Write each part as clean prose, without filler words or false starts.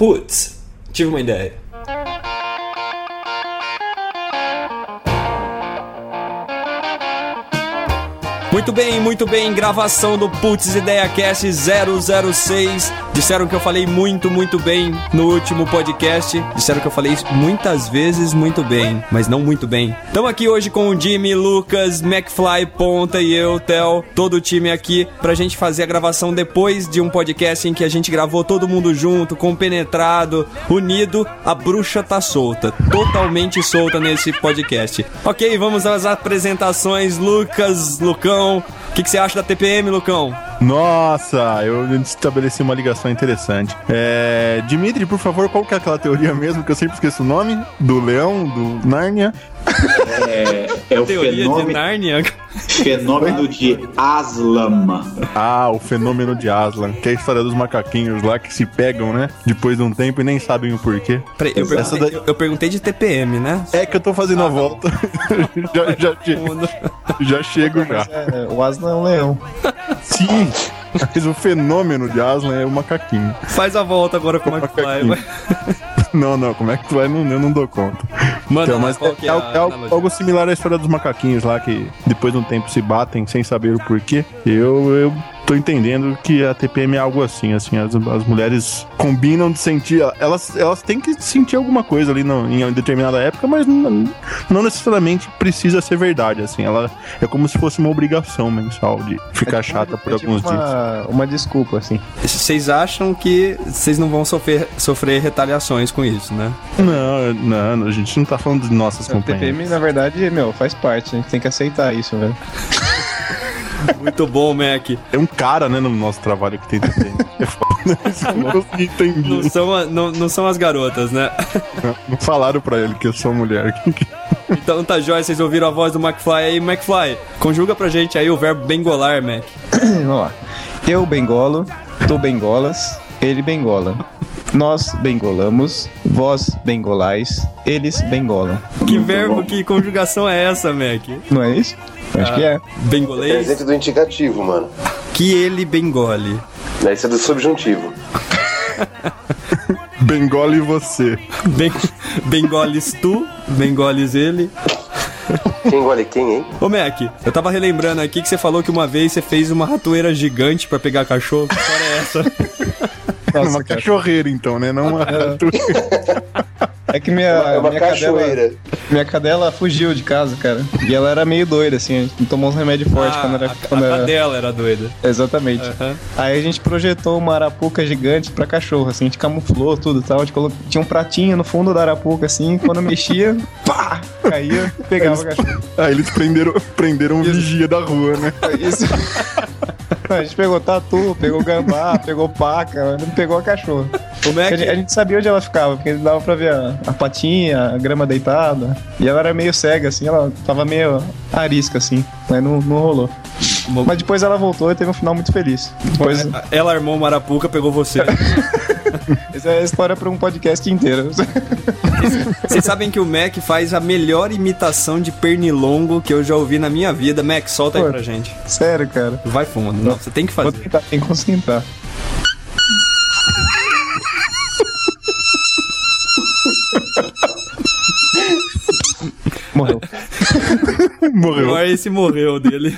Putz, tive uma ideia. Muito bem, gravação do Putz Ideia Cast 006. Disseram que eu falei muito bem no último podcast. Disseram que eu falei isso muitas vezes muito bem, mas não muito bem. Estamos aqui hoje com o Jimmy, Lucas, McFly, Ponta e eu, Theo, todo o time aqui pra gente fazer a gravação depois de um podcast em que a gente gravou todo mundo junto, compenetrado, unido. A bruxa tá solta, totalmente solta nesse podcast. Ok, vamos às apresentações. Lucas, Lucão, o que você acha da TPM, Lucão? Nossa, eu estabeleci uma ligação interessante. Dimitri, por favor, qual que é aquela teoria mesmo que eu sempre esqueço o nome? Do leão, do Nárnia? É o teoria fenômeno de Nárnia? Fenômeno de Aslan. Ah, o fenômeno de Aslan, que é a história dos macaquinhos lá que se pegam, né? Depois de um tempo e nem sabem o porquê. Peraí, eu perguntei de TPM, né? É que eu tô fazendo a volta. Já chego. O Aslan é um leão. Sim. Mas o fenômeno de Aslan é o macaquinho. Faz a volta agora com o McFly. Não, como é que tu vai? Eu não dou conta. Mano, então, mas algo similar à história dos macaquinhos lá, que depois de um tempo se batem sem saber o porquê. Eu tô entendendo que a TPM é algo assim, as mulheres combinam de sentir, elas têm que sentir alguma coisa ali em determinada época, mas não necessariamente precisa ser verdade, assim, ela é como se fosse uma obrigação mensal de ficar chata por alguns dias. Uma desculpa, assim. Vocês acham que vocês não vão sofrer retaliações com isso, né? Não, a gente não tá falando de nossas companhias. A TPM, na verdade, faz parte, a gente tem que aceitar isso, velho. Muito bom, Mac. É um cara, né, no nosso trabalho que tem TPM. É foda, isso eu não consegui entender. Não são as garotas, né? Não falaram pra ele que eu sou mulher. Então tá jóia, vocês ouviram a voz do McFly aí. McFly, conjuga pra gente aí o verbo bengolar, Mac. Vamos lá. Eu bengolo, tu bengolas, ele bengola. Nós bengolamos, vós bengolais, eles bengolam. Que verbo, que conjugação é essa, Mac? Não é isso? Acho que é. Bengolês? É presente do indicativo, mano. Que ele bengole. Daí isso é do subjuntivo. Bengole você. Bengoles tu, bengoles ele. Quem engole quem, hein? Ô, Mac, eu tava relembrando aqui que você falou que uma vez você fez uma ratoeira gigante pra pegar cachorro. Que história é essa? Nossa, uma cachorreira, então, né? Não uma ratoeira. É que minha cadela fugiu de casa, cara. E ela era meio doida, assim. Tomou uns remédios fortes quando era. A cadela era doida. Exatamente. Uhum. Aí a gente projetou uma arapuca gigante pra cachorro, assim. A gente camuflou tudo e tal. A gente colocou... Tinha um pratinho no fundo da arapuca, assim. Quando mexia, pá! Caía, pegava o cachorro. Aí eles prenderam um vigia da rua, né? Isso. A gente pegou tatu, pegou gambá, pegou paca, não pegou a cachorra. Como é que... A gente sabia onde ela ficava, porque dava pra ver a patinha, a grama deitada. E ela era meio cega, assim, ela tava meio arisca, assim. Mas não rolou. Mas depois ela voltou e teve um final muito feliz. Depois... Ela armou uma arapuca, pegou você. Essa é a história pra um podcast inteiro. Vocês sabem que o Mac faz a melhor imitação de pernilongo que eu já ouvi na minha vida. Mac, solta aí pra gente. Sério, cara. Vai fundo. Não, você tem que fazer. Vou tentar, tem que concentrar. Morreu. Agora esse morreu dele.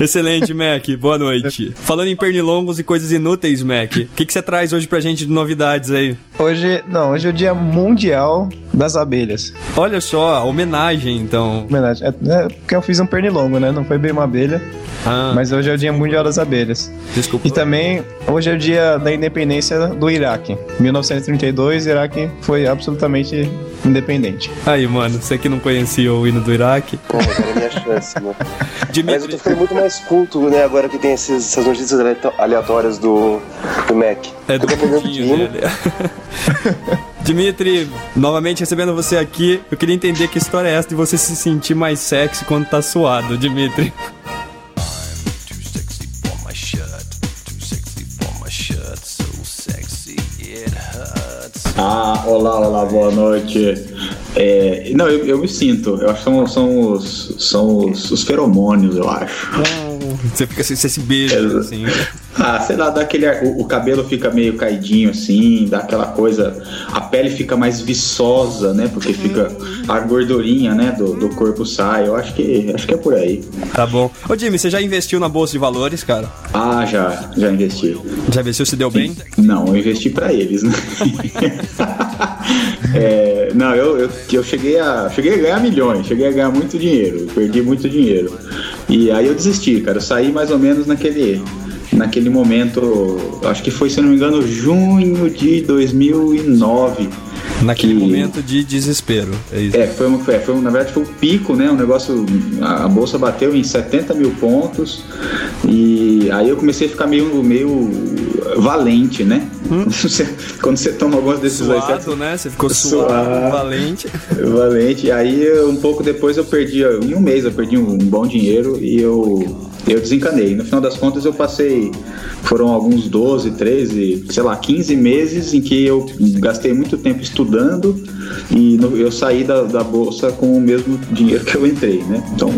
Excelente, Mac. Boa noite. Falando em pernilongos e coisas inúteis, Mac, o que você traz hoje pra gente de novidades aí? Hoje é o Dia Mundial das Abelhas. Olha só, homenagem, então. Homenagem. É porque eu fiz um pernilongo, né? Não foi bem uma abelha. Mas hoje é o Dia Mundial das Abelhas. Desculpa. E também, hoje é o dia da independência do Iraque. Em 1932, o Iraque foi absolutamente independente. Aí, mano, você que não conhecia o hino do Iraque. Pô, era a minha chance, né? Mas eu tô ficando muito mais culto, né? Agora que tem essas notícias aleatórias do Mac. É do pouquinho, né? Dimitri, novamente recebendo você aqui. Eu queria entender que história é essa de você se sentir mais sexy quando tá suado, Dimitri. Olá, boa noite. Não, eu me sinto. Eu acho que são os feromônios, eu acho. Você fica assim, você se beija, assim. Ah, sei lá, dá aquele... O cabelo fica meio caidinho, assim, dá aquela coisa... A pele fica mais viçosa, né? Porque fica... A gordurinha, né? Do corpo sai. Eu acho que é por aí. Tá bom. Ô, Jimmy, você já investiu na Bolsa de Valores, cara? Ah, já investi. Já investiu, se deu bem? Não, eu investi pra eles, né? Não, eu cheguei a ganhar milhões, cheguei a ganhar muito dinheiro, perdi muito dinheiro. E aí eu desisti, cara, eu saí mais ou menos naquele momento, acho que foi, se não me engano, junho de 2009. Naquele momento de desespero. É, isso. Na verdade foi um pico, né? O negócio, a bolsa bateu em 70 mil pontos e aí eu comecei a ficar meio valente, né? Quando você toma algumas decisões... Suado, né? Você ficou suado, valente. E aí, um pouco depois em um mês eu perdi um bom dinheiro e eu desencanei. No final das contas eu passei, foram alguns 12, 13, sei lá, 15 meses em que eu gastei muito tempo estudando e eu saí da bolsa com o mesmo dinheiro que eu entrei, né? Então,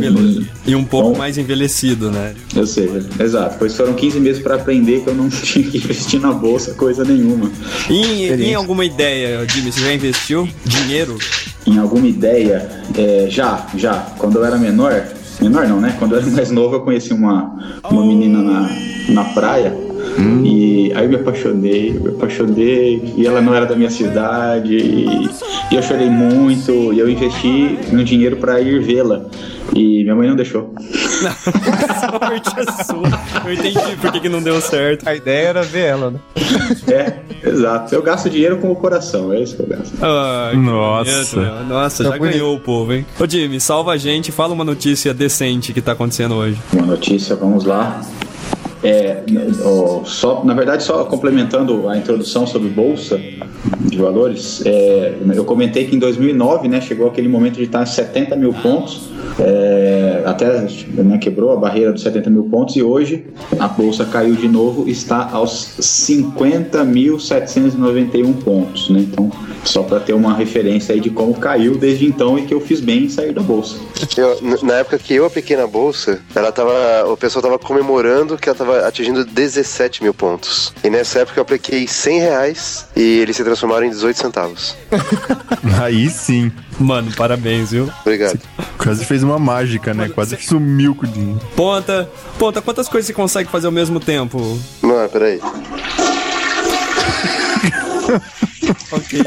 e um pouco mais envelhecido, né? Ou seja, exato, pois foram 15 meses para aprender que eu não tinha que investir na bolsa coisa nenhuma. Em alguma ideia, Jimmy, você já investiu dinheiro? Em alguma ideia? Já. Quando eu era menor não, né? Quando eu era mais novo, eu conheci uma menina na praia. E aí eu me apaixonei, e ela não era da minha cidade, e eu chorei muito, e eu investi no dinheiro pra ir vê-la, e minha mãe não deixou. Sorte é sua. Eu entendi por que não deu certo. A ideia era ver ela, né? Exato. Eu gasto dinheiro com o coração, é isso que eu gasto. Ah, Nossa, já ganhou o povo, hein? Ô, Jimmy, salva a gente, fala uma notícia decente que tá acontecendo hoje. Uma notícia, vamos lá. Na verdade, só complementando a introdução sobre bolsa de valores, eu comentei que em 2009, né, chegou aquele momento de estar em 70 mil pontos, até, né, quebrou a barreira dos 70 mil pontos e hoje a bolsa caiu de novo, está aos 50.791 pontos, né? Então, só para ter uma referência aí de como caiu desde então e que eu fiz bem em sair da bolsa. Na época que eu apliquei na bolsa, o pessoal estava comemorando que ela estava atingindo 17 mil pontos. E nessa época eu apliquei R$100 e eles se transformaram em 18 centavos. Aí sim. Mano, parabéns, viu? Obrigado. Você quase fez uma mágica, né? Quase que sumiu com o dinheiro. Ponta, quantas coisas você consegue fazer ao mesmo tempo? Mano, peraí. Okay.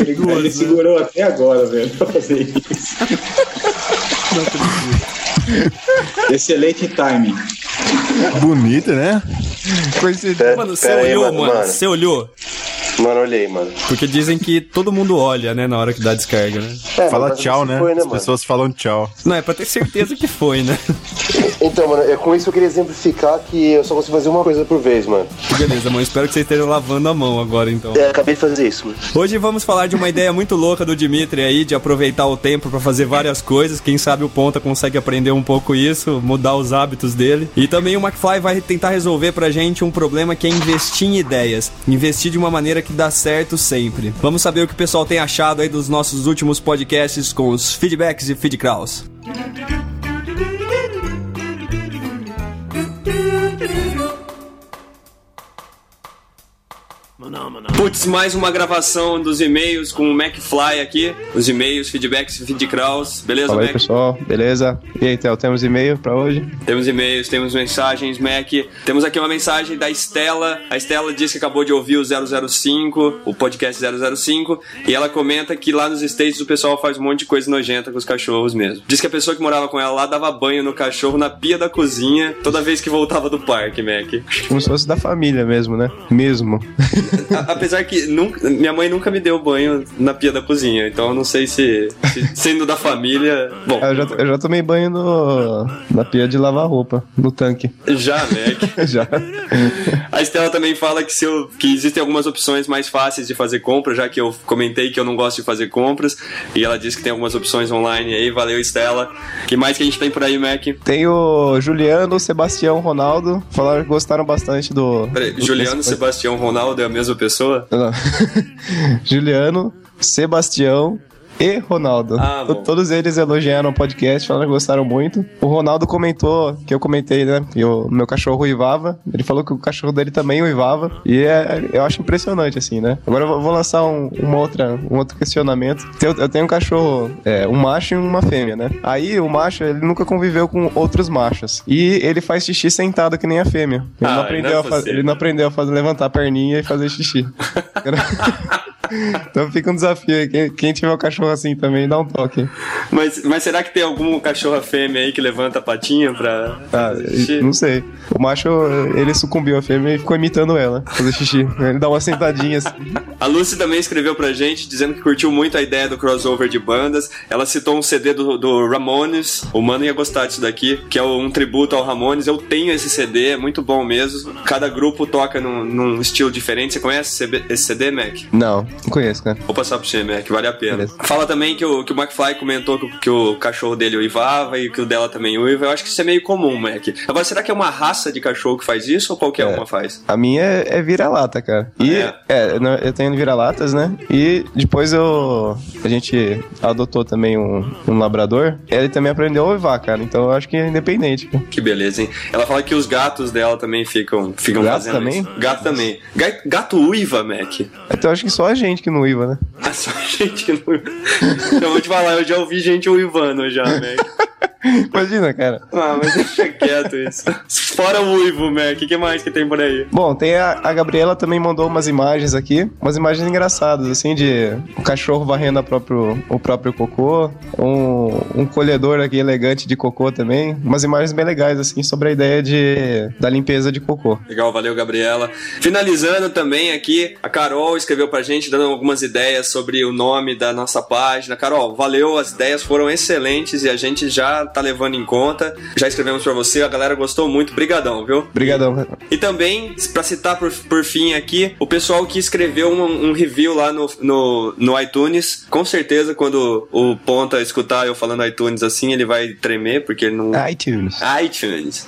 Ele segurou até agora, velho, pra fazer isso. Não acredito. Excelente timing. Bonito, né? Mano, você olhou, aí, mano. Você olhou? Mano, olhei, mano. Porque dizem que todo mundo olha, né, na hora que dá descarga, né? Fala tchau, né? Foi, né? As pessoas falam tchau. Não, é pra ter certeza que foi, né? Então, mano, com isso eu queria exemplificar que eu só consigo fazer uma coisa por vez, mano. Beleza, mano. Espero que vocês estejam lavando a mão agora, então. Acabei de fazer isso, mano. Hoje vamos falar de uma ideia muito louca do Dimitri aí, de aproveitar o tempo pra fazer várias coisas. Quem sabe o Ponta consegue aprender um pouco isso, mudar os hábitos dele. E também o McFly vai tentar resolver pra gente um problema que é investir em ideias. Investir de uma maneira que dá certo sempre. Vamos saber o que o pessoal tem achado aí dos nossos últimos podcasts com os feedbacks e feedcrawls. Putz, mais uma gravação dos e-mails com o McFly aqui. Os e-mails, feedbacks e feedcrawls. Beleza, Fala aí, Mac? Pessoal, beleza? E aí, Theo, temos e-mail pra hoje? Temos e-mails, temos mensagens, Mac. Temos aqui uma mensagem da Estela. A Estela diz que acabou de ouvir o 005, o podcast 005. E ela comenta que lá nos States o pessoal faz um monte de coisa nojenta com os cachorros mesmo. Diz que a pessoa que morava com ela lá dava banho no cachorro na pia da cozinha toda vez que voltava do parque, Mac. Como se fosse da família mesmo, né? Mesmo. Apesar que minha mãe nunca me deu banho na pia da cozinha, então eu não sei se sendo da família... Bom, eu já tomei banho na pia de lavar roupa, no tanque. Já, Mac? Já. A Estela também fala que existem algumas opções mais fáceis de fazer compra, já que eu comentei que eu não gosto de fazer compras, e ela disse que tem algumas opções online aí, valeu, Estela. Que mais que a gente tem por aí, Mac? Tem o Juliano, Sebastião, Ronaldo, falaram que gostaram bastante do... Peraí, Juliano, Sebastião, Ronaldo é a mesma pessoa? Não. Juliano, Sebastião, e Ronaldo. Ah, todos eles elogiaram o podcast, falaram que gostaram muito. O Ronaldo comentou, que eu comentei, né? Que o meu cachorro uivava. Ele falou que o cachorro dele também uivava. E eu acho impressionante, assim, né? Agora eu vou lançar um outro questionamento. Eu tenho um cachorro, um macho e uma fêmea, né? Aí o macho, ele nunca conviveu com outros machos. E ele faz xixi sentado que nem a fêmea. Ele não aprendeu a fazer, levantar a perninha e fazer xixi. Então fica um desafio aí. Quem tiver um cachorro assim também, dá um toque. Mas será que tem algum cachorro fêmea aí que levanta a patinha pra fazer xixi? Não sei. O macho, ele sucumbiu à fêmea e ficou imitando ela fazer xixi. Ele dá uma sentadinha assim. A Lucy também escreveu pra gente, dizendo que curtiu muito a ideia do crossover de bandas. Ela citou um CD do Ramones. O Mano ia gostar disso daqui, que é um tributo ao Ramones. Eu tenho esse CD, é muito bom mesmo. Cada grupo toca num estilo diferente. Você conhece esse CD, Mac? Não conheço, cara. Vou passar pro você, Mac, vale a pena. Beleza. Fala também que o McFly comentou que o cachorro dele uivava e que o dela também uiva. Eu acho que isso é meio comum, Mac. Agora, será que é uma raça de cachorro que faz isso ou qualquer uma faz? A minha é vira-lata, cara. E eu tenho vira-latas, né? E depois a gente adotou também um labrador. Ele também aprendeu a uivar, cara. Então eu acho que é independente, cara. Que beleza, hein? Ela fala que os gatos dela também ficam gato fazendo também? Isso. Gato também? Gato uiva, Mac? Então eu acho que só a gente que não uiva, né? Ah, só a gente que não uiva. Eu vou te falar, eu já ouvi gente uivando já, Mac. Imagina, cara. Ah, mas deixa quieto isso. Fora o uivo, Mac, o que mais que tem por aí? Bom, tem a Gabriela também mandou umas imagens aqui. Umas imagens engraçadas, assim, de um cachorro varrendo o próprio cocô. Um colhedor aqui elegante de cocô também. Umas imagens bem legais, assim, sobre a ideia da limpeza de cocô. Legal, valeu, Gabriela. Finalizando também aqui, a Carol escreveu pra gente, dando algumas ideias sobre o nome da nossa página. Carol, valeu, as ideias foram excelentes e a gente já tá levando em conta, já escrevemos pra você, a galera gostou muito, brigadão, viu? Brigadão. E também, pra citar por fim aqui, o pessoal que escreveu um review lá no iTunes, com certeza quando o Ponta escutar eu falando iTunes assim, ele vai tremer, porque ele não... iTunes.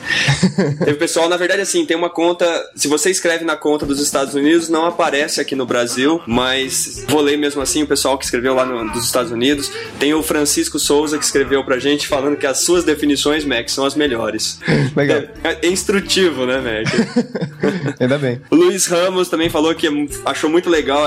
Teve pessoal, na verdade assim, tem uma conta, se você escreve na conta dos Estados Unidos, não aparece aqui no Brasil, mas vou ler mesmo assim o pessoal que escreveu lá dos Estados Unidos. Tem o Francisco Souza que escreveu pra gente, falando que as suas definições, Mac, são as melhores. Legal. É instrutivo, né, Mac? Ainda bem. O Luiz Ramos também falou que achou muito legal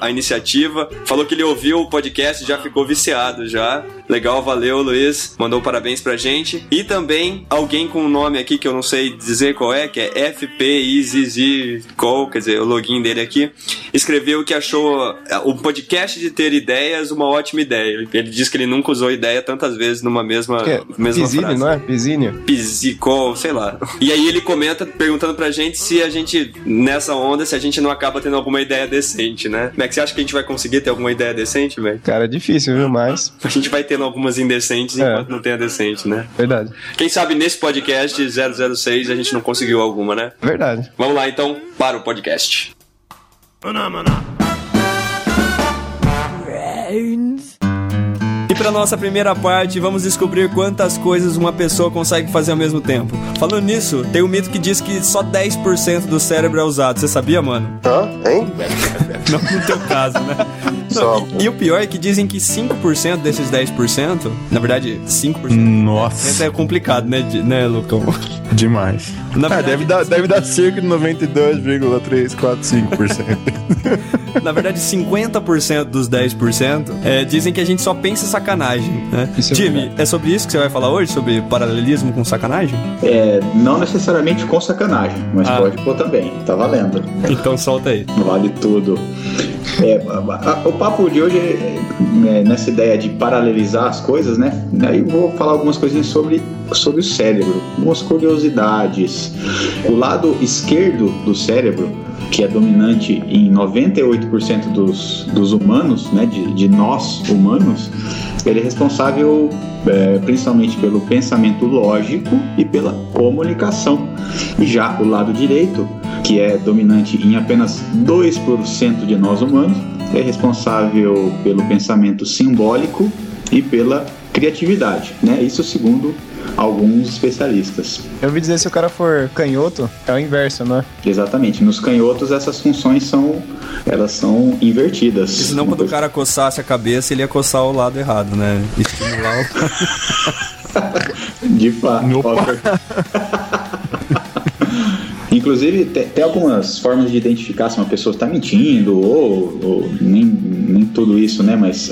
a iniciativa, falou que ele ouviu o podcast e já ficou viciado já. Legal, valeu, Luiz. Mandou parabéns pra gente. E também alguém com um nome aqui que eu não sei dizer qual é, que é FPIZZCol, quer dizer, o login dele aqui, escreveu que achou o podcast de ter ideias uma ótima ideia. Ele diz que ele nunca usou ideia tantas vezes numa mesma Pizinho, frase. Não é? Pizinho? Pizicol, sei lá. E aí ele comenta perguntando pra gente se a gente, nessa onda, se a gente não acaba tendo alguma ideia decente, né? Mac, você acha que a gente vai conseguir ter alguma ideia decente, Mac? Cara, é difícil, viu? Mas a gente vai tendo algumas indecentes enquanto não tem a decente, né? Verdade. Quem sabe nesse podcast 006 a gente não conseguiu alguma, né? Verdade. Vamos lá, então, para o podcast. Maná. E para nossa primeira parte, vamos descobrir quantas coisas uma pessoa consegue fazer ao mesmo tempo. Falando nisso, tem um mito que diz que só 10% do cérebro é usado. Você sabia, mano? Hein? Não no teu caso, né? Não, e o pior é que dizem que 5% desses 10%, na verdade, 5%. Nossa. Isso é complicado, né, Lucão? Demais. Verdade, deve dar cerca de 92,345%. Na verdade, 50% dos 10% dizem que a gente só pensa sacanagem, né? Jimmy, é sobre isso que você vai falar hoje? Sobre paralelismo com sacanagem? Não necessariamente com sacanagem, mas pode pôr também, tá valendo. Então solta aí. Vale tudo. O papo de hoje é nessa ideia de paralelizar as coisas, né? Aí eu vou falar algumas coisinhas sobre o cérebro, algumas curiosidades. O lado esquerdo do cérebro, que é dominante em 98% dos humanos, né, de nós humanos, ele é responsável principalmente pelo pensamento lógico e pela comunicação. E já o lado direito, que é dominante em apenas 2% de nós humanos, é responsável pelo pensamento simbólico e pela criatividade, né? Isso segundo alguns especialistas. Eu ouvi dizer, se o cara for canhoto, é o inverso, não é? Exatamente. Nos canhotos, essas funções são invertidas. E senão, quando o cara coçasse a cabeça, ele ia coçar o lado errado, né? Estimular o... De fato. Inclusive, tem algumas formas de identificar se uma pessoa está mentindo ou nem tudo isso, né? Mas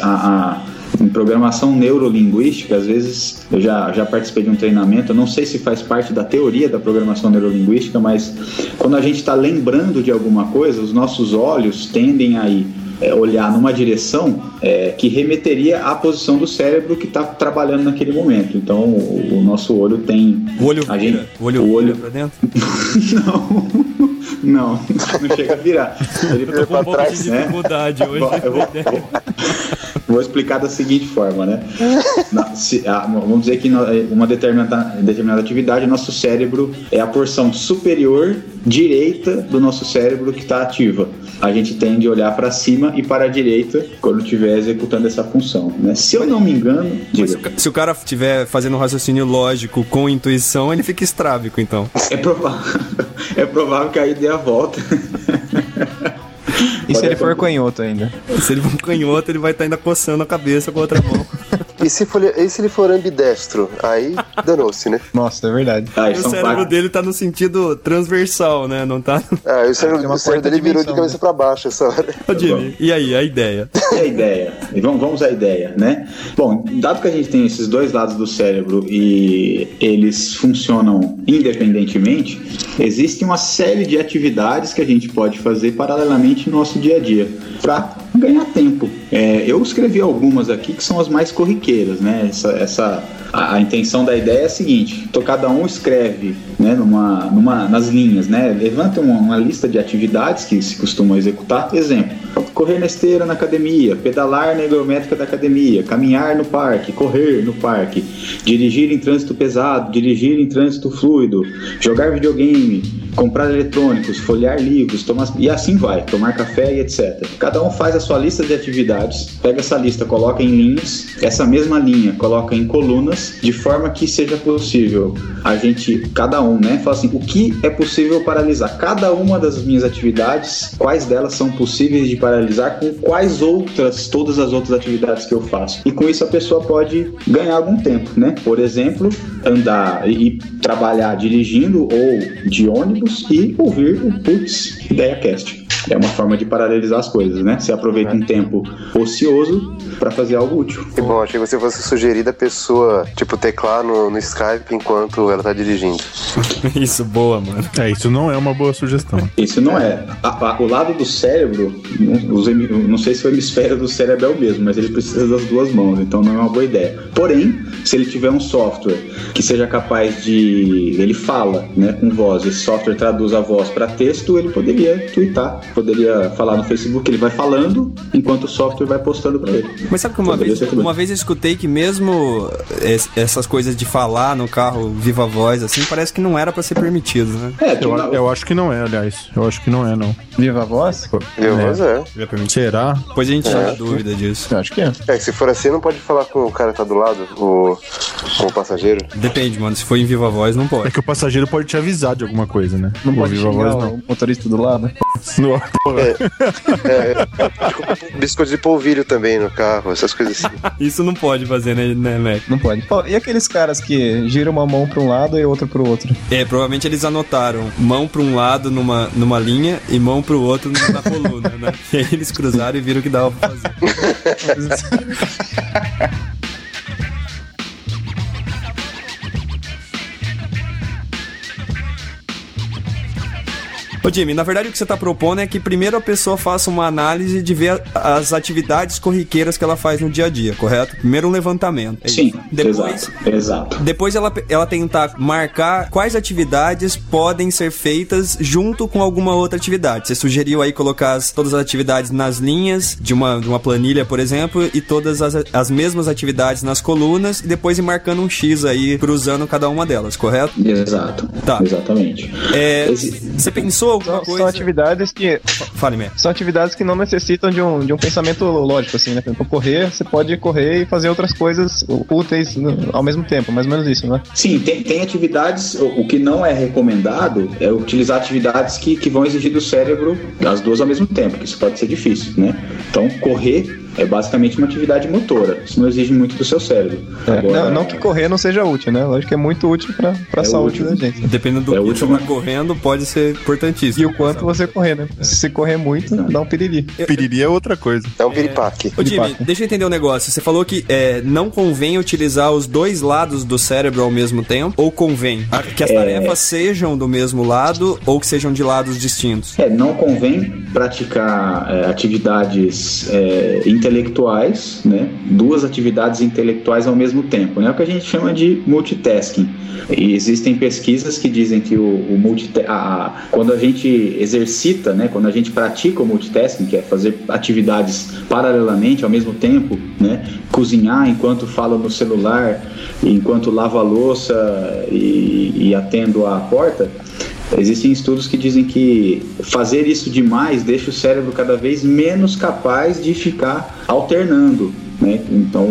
em programação neurolinguística, às vezes, eu já participei de um treinamento, eu não sei se faz parte da teoria da programação neurolinguística, mas quando a gente está lembrando de alguma coisa, os nossos olhos tendem a ir olhar numa direção que remeteria à posição do cérebro que está trabalhando naquele momento. Então, o nosso olho tem... O olho vira? O olho vira pra dentro? Não chega a virar. Ele eu tô com um pouco trás, de dificuldade, né? Hoje. Vou explicar da seguinte forma, né? Vamos dizer que uma determinada atividade, o nosso cérebro é a porção superior direita do nosso cérebro que está ativa. A gente tende a olhar para cima e para a direita quando estiver executando essa função, né? Se eu não me engano... Se o cara estiver fazendo um raciocínio lógico com intuição, ele fica estrábico, então. É provável que aí dê a volta. E se ele for canhoto ainda? Se ele for canhoto, ele vai estar ainda coçando a cabeça com a outra mão. E se ele for ambidestro? Aí danou-se, né? Nossa, é verdade. O cérebro dele tá no sentido transversal, né? Não tá? O cérebro dele virou de cabeça pra baixo essa hora. E aí, a ideia? Vamos à ideia, né? Bom, dado que a gente tem esses dois lados do cérebro e eles funcionam independentemente, existe uma série de atividades que a gente pode fazer paralelamente no nosso dia a dia pra ganhar tempo. Eu escrevi algumas aqui que são as mais corriqueiras, né? A intenção da ideia é a seguinte: então cada um escreve, né, nas linhas, né? Levanta uma lista de atividades que se costumam executar. Exemplo: correr na esteira na academia, pedalar na ergométrica da academia, caminhar no parque, correr no parque, dirigir em trânsito pesado, dirigir em trânsito fluido, jogar videogame, comprar eletrônicos, folhear livros, e assim vai, tomar café e etc. Cada um faz a sua lista de atividades, pega essa lista, coloca em linhas, essa mesma linha coloca em colunas, de forma que seja possível cada um, né, fala assim: o que é possível paralisar? Cada uma das minhas atividades, quais delas são possíveis de paralisar, com quais outras, todas as outras atividades que eu faço. E com isso a pessoa pode ganhar algum tempo, né? Por exemplo, andar e trabalhar dirigindo ou de ônibus e ouvir o Putz Ideia Cast. É uma forma de paralelizar as coisas, né? Você aproveita um tempo ocioso pra fazer algo útil. E bom, achei que você fosse sugerir a pessoa, tipo, teclar no Skype enquanto ela tá dirigindo. Isso, boa, mano. Isso não é uma boa sugestão. Isso não é. O lado do cérebro, não sei se o hemisfério do cérebro é o mesmo, mas ele precisa das duas mãos, então não é uma boa ideia. Porém, se ele tiver um software que seja capaz de... Ele fala, né, com voz, esse software traduz a voz pra texto, ele poderia tweetar, poderia falar no Facebook, ele vai falando enquanto o software vai postando pra ele. Mas sabe que uma vez eu escutei que mesmo essas coisas de falar no carro, viva voz, assim, parece que não era pra ser permitido, né? Eu acho que não é, aliás. Eu acho que não é, não. Viva voz? Viva voz é. Será? Pois a gente tem dúvida disso. Eu acho que é. Se for assim, não pode falar com o cara que tá do lado, com o passageiro? Depende, mano. Se for em viva voz, não pode. É que o passageiro pode te avisar de alguma coisa, né? Não pode viva voz, não. O motorista do lado. No... Biscoito de polvilho também no carro, essas coisas assim. Isso não pode fazer, né, Mac? Não pode. Pô, e aqueles caras que giram uma mão pra um lado e outra pro outro? Provavelmente eles anotaram mão pra um lado numa linha e mão pro outro na coluna, né? E aí eles cruzaram e viram que dava pra fazer. Ô Jimmy, na verdade o que você está propondo é que primeiro a pessoa faça uma análise de ver as atividades corriqueiras que ela faz no dia a dia, correto? Primeiro um levantamento. Sim, exato. Depois ela tentar marcar quais atividades podem ser feitas junto com alguma outra atividade. Você sugeriu aí colocar todas as atividades nas linhas de uma planilha, por exemplo, e todas as mesmas atividades nas colunas, e depois ir marcando um X aí, cruzando cada uma delas, correto? Exato, tá. Exatamente. Você pensou alguma coisa. São atividades que... Fale mesmo. São atividades que não necessitam de um pensamento lógico, assim, né? Então, correr, você pode correr e fazer outras coisas úteis ao mesmo tempo, mais ou menos isso, né? Sim, tem atividades, o que não é recomendado é utilizar atividades que vão exigir do cérebro as duas ao mesmo tempo, que isso pode ser difícil, né? Então, correr é basicamente uma atividade motora. Isso não exige muito do seu cérebro. É. Agora, não que correr não seja útil, né? Lógico que é muito útil pra saúde da gente. Dependendo do que você vai correndo, pode ser importantíssimo. E o quanto você correr, né? É. Se correr muito, dá um piriri. Piriri é outra coisa. É um piripaque. Ô, Jimmy, deixa eu entender um negócio. Você falou que não convém utilizar os dois lados do cérebro ao mesmo tempo, ou convém? Que as tarefas sejam do mesmo lado ou que sejam de lados distintos? Não convém praticar atividades intelectuais, né? Duas atividades intelectuais ao mesmo tempo, né? É o que a gente chama de multitasking. E existem pesquisas que dizem que quando a gente exercita, né? Quando a gente pratica o multitasking, que é fazer atividades paralelamente ao mesmo tempo, né? Cozinhar enquanto falo no celular, enquanto lavo a louça e atendo a porta. Existem estudos que dizem que fazer isso demais deixa o cérebro cada vez menos capaz de ficar alternando, né? Então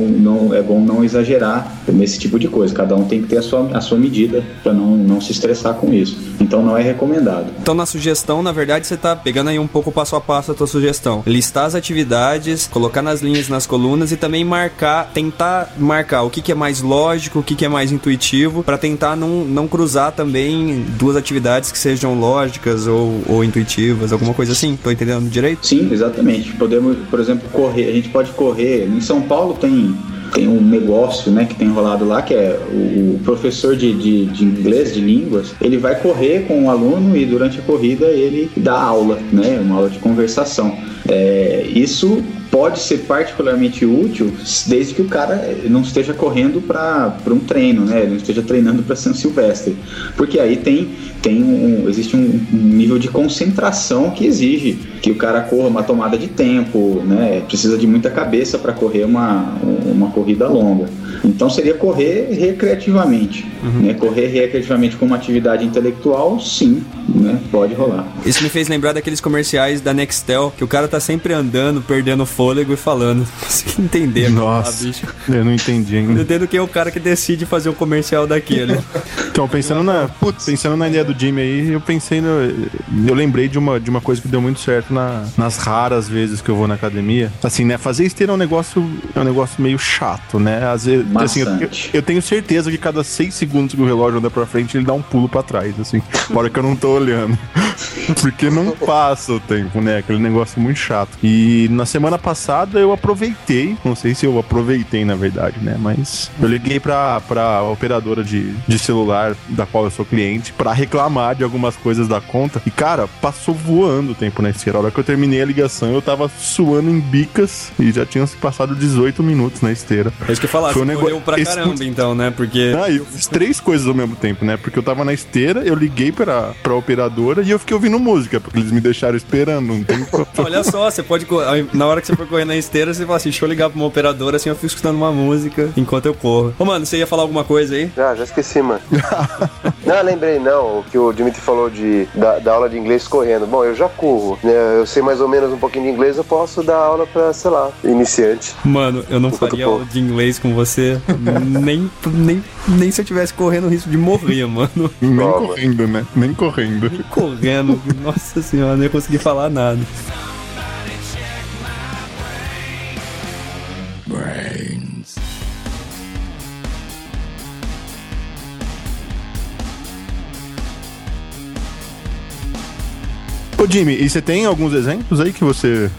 é bom não exagerar nesse tipo de coisa. Cada um tem que ter a sua medida para não se estressar com isso. Então não é recomendado. Então na sugestão, na verdade, você está pegando aí um pouco passo a passo a tua sugestão. Listar as atividades, colocar nas linhas, nas colunas e também tentar marcar o que é mais lógico, o que é mais intuitivo, para tentar não cruzar também duas atividades que sejam lógicas ou intuitivas, alguma coisa assim. Estou entendendo direito? Sim, exatamente. Podemos, por exemplo, correr. A gente pode correr em São Paulo tem um negócio, né, que tem rolado lá, que é o professor de inglês, de línguas, ele vai correr com o aluno e durante a corrida ele dá aula, né, uma aula de conversação. Isso pode ser particularmente útil desde que o cara não esteja correndo para um treino, né? Ele não esteja treinando para São Silvestre, porque aí existe um nível de concentração que exige que o cara corra uma tomada de tempo, né? Precisa de muita cabeça para correr uma corrida longa. Então seria correr recreativamente, né? Correr recreativamente com uma atividade intelectual, sim, né? Pode rolar. Isso me fez lembrar daqueles comerciais da Nextel, que o cara tá sempre andando, perdendo fôlego e falando. Não consegui entender. Nossa, bicho. Eu não entendi ainda. Entendendo que é o cara que decide fazer um comercial daquele. Então, pensando na ideia do Jimmy aí, eu lembrei de uma coisa que deu muito certo nas raras vezes que eu vou na academia. Assim, né? Fazer esteira é um negócio meio chato, né? Às vezes, assim, eu tenho certeza que cada 6 segundos que o relógio anda pra frente, ele dá um pulo pra trás, assim. Hora que eu não tô olhando. Porque não passa o tempo, né? Aquele negócio muito chato. E na semana passada eu aproveitei, não sei se eu aproveitei na verdade, né? Mas eu liguei pra operadora de celular da qual eu sou cliente pra reclamar de algumas coisas da conta. E cara, passou voando o tempo na esteira. A hora que eu terminei a ligação, eu tava suando em bicas e já tinha se passado 18 minutos na esteira. É isso que eu falava, foi um negócio pra caramba então, né? Porque... eu fiz 3 coisas ao mesmo tempo, né? Porque eu tava na esteira, eu liguei pra operadora e eu fiquei ouvindo música, porque eles me deixaram esperando um tempo. Olha só, você pode, na hora que você for correr na esteira, você fala assim, deixa eu ligar pra uma operadora, assim eu fico escutando uma música enquanto eu corro. Ô mano, você ia falar alguma coisa aí? Já esqueci, mano. Não, lembrei não, o que o Dimitri falou da aula de inglês correndo. Bom, eu já corro, né? Eu sei mais ou menos um pouquinho de inglês, eu posso dar aula pra, sei lá, iniciante. Mano, eu não faria aula de inglês com você, nem se eu tivesse correndo o risco de morrer, mano. Nem correndo, né? Nem correndo. Nem correndo. Nossa senhora, não ia conseguir falar nada. Ô Jimmy, e você tem alguns exemplos aí que você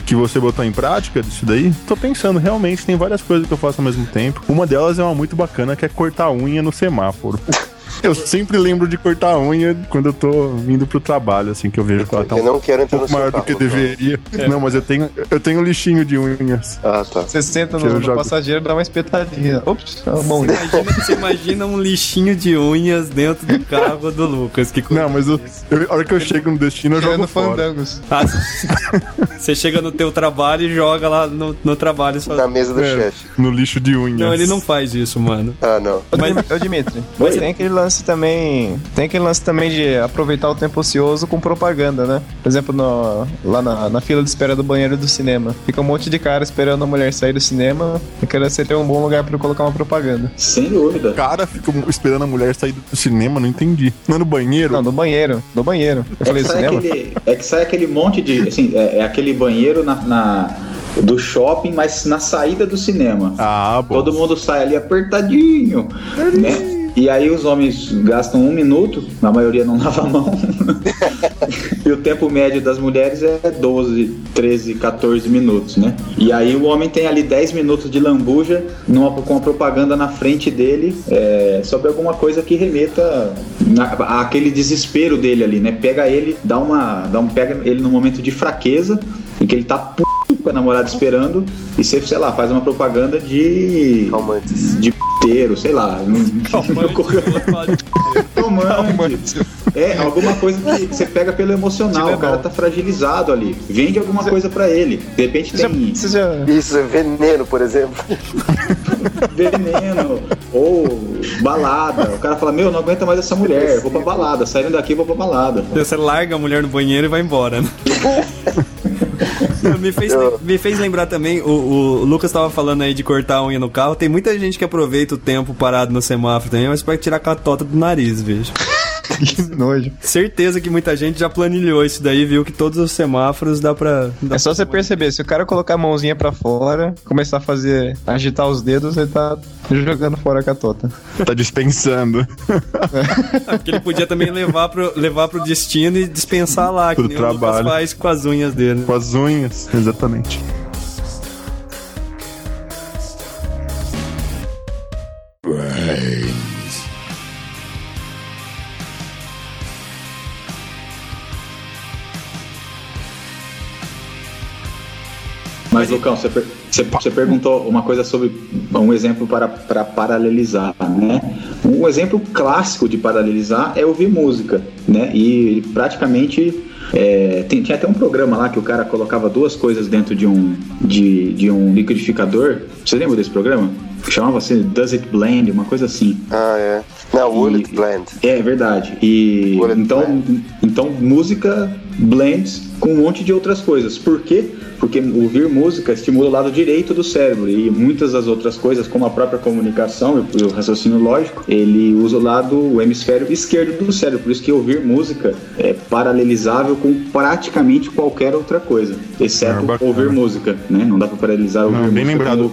botou em prática disso daí? Tô pensando, realmente, tem várias coisas que eu faço ao mesmo tempo. Uma delas é uma muito bacana, que é cortar unha no semáforo. Eu sempre lembro de cortar a unha quando eu tô indo pro trabalho, assim, que eu vejo que ela tá um pouco maior do que deveria. É. Não, mas eu tenho lixinho de unhas. Ah, tá. Você senta no passageiro e dá uma espetadinha. Ops, a mão. Você imagina um lixinho de unhas dentro do carro do Lucas. Que coisa. Não, mas a hora que eu chego no destino, eu jogo fora. Fandangos. Ah, Você chega no teu trabalho e joga lá no trabalho. Só... na mesa do chefe. No lixo de unhas. Não, ele não faz isso, mano. Ah, não. Mas... ô, Dimitri, mas tem aquele lance também... tem aquele lance também de aproveitar o tempo ocioso com propaganda, né? Por exemplo, lá na fila de espera do banheiro do cinema. Fica um monte de cara esperando a mulher sair do cinema e querendo ter um bom lugar pra colocar uma propaganda. Sem dúvida. O cara fica esperando a mulher sair do cinema, não entendi. Não é no banheiro? Não, no banheiro. No banheiro. Eu falei do cinema? É que sai aquele monte de... assim, é aquele banheiro do shopping, mas na saída do cinema. Ah, bom. Todo mundo sai ali apertadinho, né? E aí os homens gastam 1 minuto, na maioria não lava a mão. E o tempo médio das mulheres é 12, 13, 14 minutos, né? E aí o homem tem ali 10 minutos de lambuja com a propaganda na frente dele, sobre alguma coisa que remeta àquele desespero dele ali, né? Pega ele, pega ele num momento de fraqueza, em que ele tá com a namorada esperando, e você, sei lá, faz uma propaganda de... calmantes. De p***eiro, sei lá. Calmante. É, alguma coisa que você pega pelo emocional. O cara tá fragilizado ali. Vende alguma coisa pra ele. De repente tem... isso, veneno, por exemplo. Veneno. Ou balada. O cara fala, meu, não aguenta mais essa mulher. Vou pra balada. Saindo daqui, vou pra balada. Você larga a mulher no banheiro e vai embora, né? Me fez lembrar também, o Lucas tava falando aí de cortar a unha no carro. Tem muita gente que aproveita o tempo parado no semáforo também, mas pra tirar a catota do nariz, bicho. Que nojo. Certeza que muita gente já planilhou isso daí, viu que todos os semáforos dá pra... é só você perceber, se o cara colocar a mãozinha pra fora, começar a fazer, agitar os dedos, ele tá jogando fora a catota. Tá dispensando. Porque ele podia também levar pro destino e dispensar lá, pro que nem o Lucas faz com as unhas dele. Com as unhas, exatamente. Mas, Lucão, você perguntou uma coisa sobre um exemplo para paralelizar, né? Um exemplo clássico de paralelizar é ouvir música, né? E praticamente... tinha até um programa lá que o cara colocava 2 coisas dentro de um liquidificador. Você lembra desse programa? Chamava-se Does It Blend, uma coisa assim. Ah, é. Não, Will It Blend. É verdade. E então música blends com um monte de outras coisas. Por quê? Porque ouvir música estimula o lado direito do cérebro, e muitas das outras coisas, como a própria comunicação e o raciocínio lógico, ele usa o hemisfério esquerdo do cérebro. Por isso que ouvir música é paralelizável com praticamente qualquer outra coisa, exceto ouvir música, né? Não dá pra paralisar ouvir música. Bem lembrado,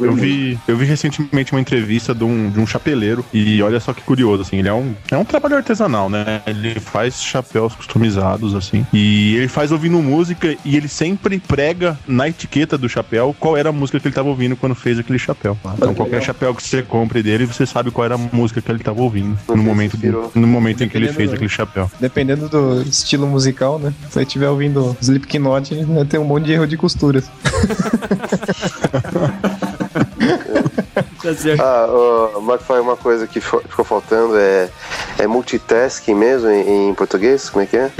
eu vi recentemente uma entrevista de um chapeleiro, e olha só que curioso, assim, ele é um trabalho artesanal, né? Ele faz chapéus customizados, assim, e ele faz ouvindo música, e ele sempre prega na etiqueta do chapéu qual era a música que ele tava ouvindo quando fez aquele chapéu. Então qualquer chapéu que você compre dele, você sabe qual era a música que ele tava ouvindo no momento em que ele fez aquele chapéu. Dependendo do estilo musical, né? Se ele estiver ouvindo Slipknot, né, tem um monte de erro de costuras. Marco, uma coisa que ficou faltando é multitasking mesmo em português? Como é que é?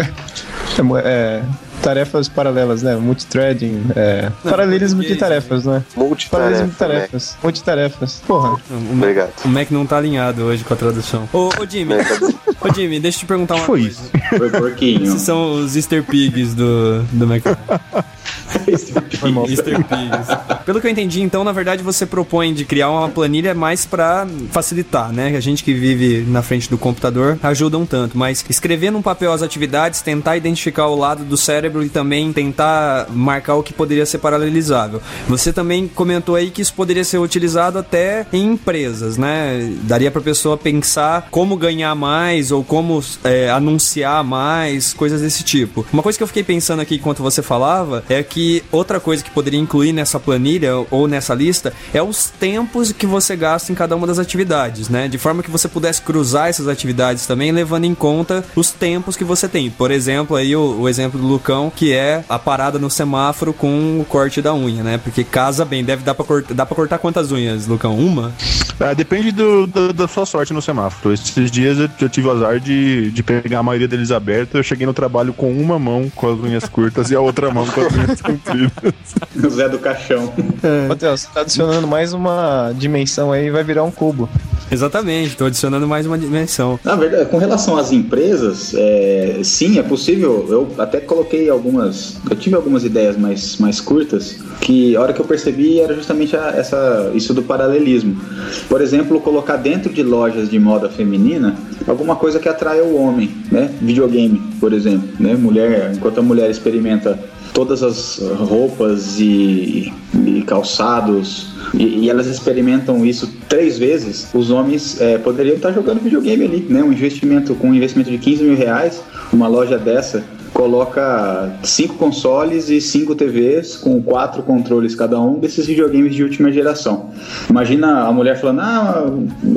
É tarefas paralelas, né? Multithreading, paralelismo de tarefas, né? Paralelismo de tarefas. Multitarefas. Porra. Obrigado. O Mac não tá alinhado hoje com a tradução. Ô Jimmy. Ô Jimmy, deixa eu te perguntar uma coisa. Foi porquinho. Esses são os Easter Pigs do Mac. Easter Pigs. Pelo que eu entendi, então, na verdade, você propõe de criar uma planilha mais pra facilitar, né? A gente que vive na frente do computador ajuda um tanto, mas escrever num papel as atividades, tentar identificar o lado do cérebro e também tentar marcar o que poderia ser paralelizável. Você também comentou aí que isso poderia ser utilizado até em empresas, né? Daria pra pessoa pensar como ganhar mais ou como anunciar mais, coisas desse tipo. Uma coisa que eu fiquei pensando aqui enquanto você falava é que outra coisa que poderia incluir nessa planilha ou nessa lista é os tempos que você gasta em cada uma das atividades, né? De forma que você pudesse cruzar essas atividades também, levando em conta os tempos que você tem. Por exemplo, aí o exemplo do Lucão, que é a parada no semáforo com o corte da unha, né? Porque casa bem, deve dá pra cortar quantas unhas, Lucão? Uma? Depende da sua sorte no semáforo. Esses dias eu tive o azar de pegar a maioria deles aberta. Eu cheguei no trabalho com uma mão com as unhas curtas e a outra mão com as unhas Caixinhas compridas. Zé do Caixão. É. Matheus, você tá adicionando mais uma dimensão aí e vai virar um cubo. Exatamente, tô adicionando mais uma dimensão. Na verdade, com relação às empresas, sim, é possível. Eu até coloquei algumas... Eu tive algumas ideias mais curtas que a hora que eu percebi era justamente isso do paralelismo. Por exemplo, colocar dentro de lojas de moda feminina alguma coisa que atrai o homem, né? Videogame, por exemplo, né? Mulher, enquanto a mulher experimenta todas as roupas e calçados e elas experimentam isso 3 vezes, os homens poderiam estar jogando videogame ali, né? Um investimento de R$15.000, uma loja dessa coloca 5 consoles e 5 TVs com 4 controles cada um desses videogames de última geração. Imagina a mulher falando: ah,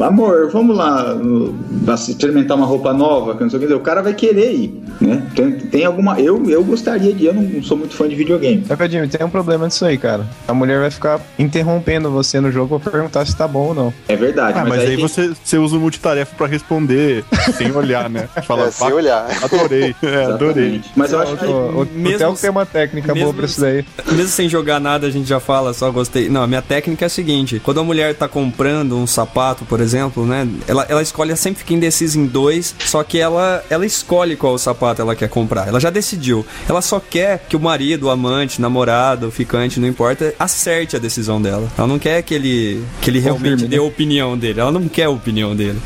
amor, vamos lá experimentar uma roupa nova, que não sei o que. O cara vai querer ir, né? Tem alguma... Eu gostaria de... Eu não sou muito fã de videogame. Rapidinho, tem um problema disso aí, cara. A mulher vai ficar interrompendo você no jogo pra perguntar se tá bom ou não. É verdade. Mas aí tem... você usa o multitarefa pra responder sem olhar, né? Fala, sem olhar. Adorei. Adorei. Mas eu acho que... Mesmo tem uma técnica boa pra isso daí. Mesmo sem jogar nada, a gente já fala, só gostei. Não, a minha técnica é a seguinte: quando a mulher tá comprando um sapato, por exemplo, né, ela escolhe, ela sempre fica indecisa em 2, só que ela escolhe qual o sapato ela quer comprar. Ela já decidiu. Ela só quer que o marido, o amante, namorado, o ficante, não importa, acerte a decisão dela. Ela não quer que ele realmente dê a opinião dele. Ela não quer a opinião dele.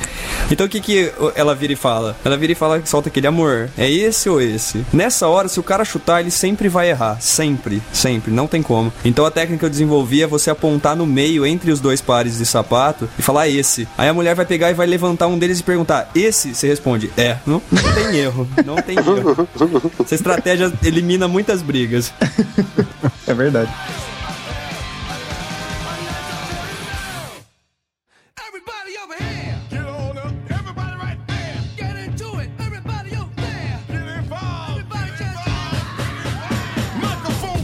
Então o que ela vira e fala? Ela vira e fala, solta aquele: amor, é esse ou esse? Nessa hora, se o cara chutar, ele sempre vai errar. Sempre, sempre. Não tem como. Então a técnica que eu desenvolvi é você apontar no meio entre os 2 pares de sapato e falar: esse. Aí a mulher vai pegar e vai levantar um deles e perguntar: esse? Você responde: é. Não tem erro. Não tem erro. Essa estratégia elimina muitas brigas. É verdade.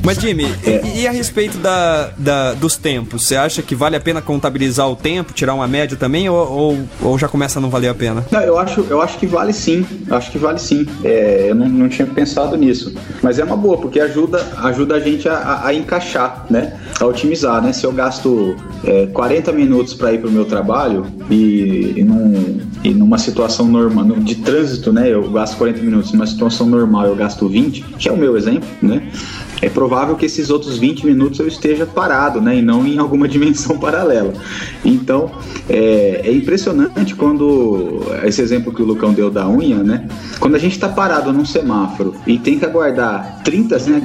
Mas, Jimmy, e a respeito dos tempos? Você acha que vale a pena contabilizar o tempo, tirar uma média também, ou já começa a não valer a pena? Não, eu acho que vale sim. Acho que vale sim. É, eu não tinha pensado nisso. Mas é uma boa, porque ajuda a gente a encaixar, né? A otimizar, né? Se eu gasto 40 minutos para ir pro meu trabalho e numa situação normal, de trânsito, né? Eu gasto 40 minutos. Numa situação normal, eu gasto 20, que é o meu exemplo, né? É provável que esses outros 20 minutos eu esteja parado, né? E não em alguma dimensão paralela. Então, é impressionante quando... Esse exemplo que o Lucão deu da unha, né? Quando a gente está parado num semáforo e tem que aguardar 30, né?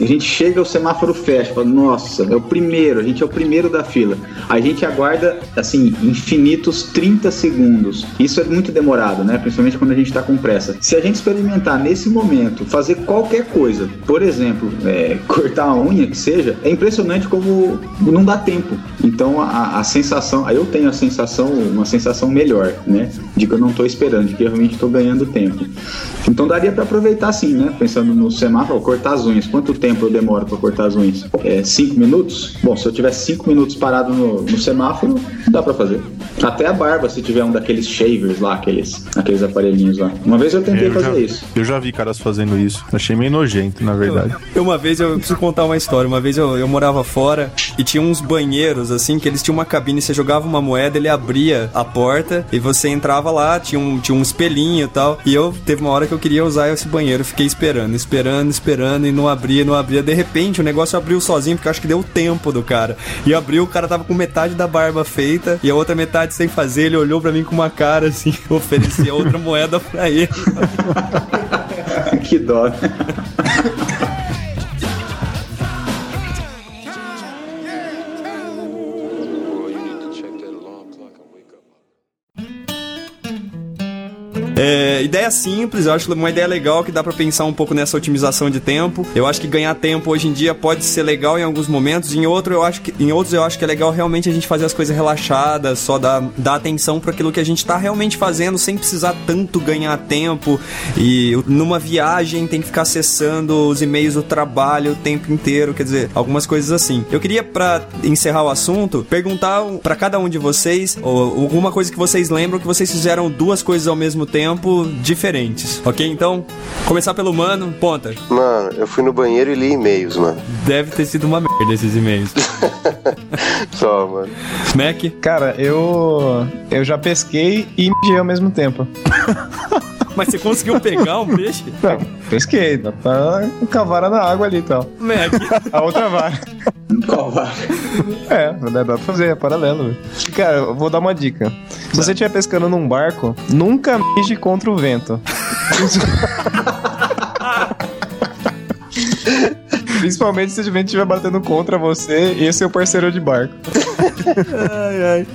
A gente chega, o semáforo fecha, fala: nossa, a gente é o primeiro da fila. A gente aguarda, assim, infinitos 30 segundos. Isso é muito demorado, né? Principalmente quando a gente está com pressa. Se a gente experimentar nesse momento, fazer qualquer coisa, por exemplo... cortar a unha, que seja, é impressionante como não dá tempo. Então a sensação, aí eu tenho uma sensação melhor, né? De que eu não tô esperando, de que eu realmente tô ganhando tempo. Então daria para aproveitar sim, né? Pensando no semáforo, cortar as unhas. Quanto tempo eu demoro para cortar as unhas? 5 minutos? Bom, se eu tiver 5 minutos parado no semáforo, dá para fazer. Até a barba, se tiver um daqueles shavers lá, aqueles aparelhinhos lá. Uma vez eu tentei fazer isso. Eu já vi caras fazendo isso. Achei meio nojento, na verdade. Uma vez, eu preciso contar uma história. Uma vez eu morava fora e tinha uns banheiros, assim, que eles tinham uma cabine. Você jogava uma moeda, ele abria a porta e você entrava lá, tinha um espelhinho e tal. E teve uma hora que eu queria usar esse banheiro. Fiquei esperando e não abria. De repente, o negócio abriu sozinho, porque eu acho que deu o tempo do cara. E abriu, o cara tava com metade da barba feita e a outra metade sem fazer. Ele olhou pra mim com uma cara, assim, oferecia outra moeda pra ele. Que dó. Ideia simples, eu acho uma ideia legal que dá pra pensar um pouco nessa otimização de tempo. Eu acho que ganhar tempo hoje em dia pode ser legal em alguns momentos, em outros eu acho que é legal realmente a gente fazer as coisas relaxadas, só dar atenção pra aquilo que a gente tá realmente fazendo, sem precisar tanto ganhar tempo. E numa viagem tem que ficar acessando os e-mails do trabalho o tempo inteiro, quer dizer, algumas coisas assim. Eu queria, pra encerrar o assunto, perguntar pra cada um de vocês, ou alguma coisa que vocês lembram que vocês fizeram 2 coisas ao mesmo tempo, tempo diferentes, ok? Então, começar pelo Mano. Ponta. Mano, eu fui no banheiro e li e-mails, mano. Deve ter sido uma merda esses e-mails. Só, mano. Mac? Cara, eu já pesquei e mijei ao mesmo tempo. Mas você conseguiu pegar um peixe? Não, pesquei. Dá pra cavar na água ali e tal. Mac? A outra vara. Qual vara? É, dá pra fazer, é paralelo. Cara, eu vou dar uma dica. Se você estiver pescando num barco, nunca mije contra o vento. Principalmente se o vento estiver batendo contra você e seu parceiro de barco. Ai, ai.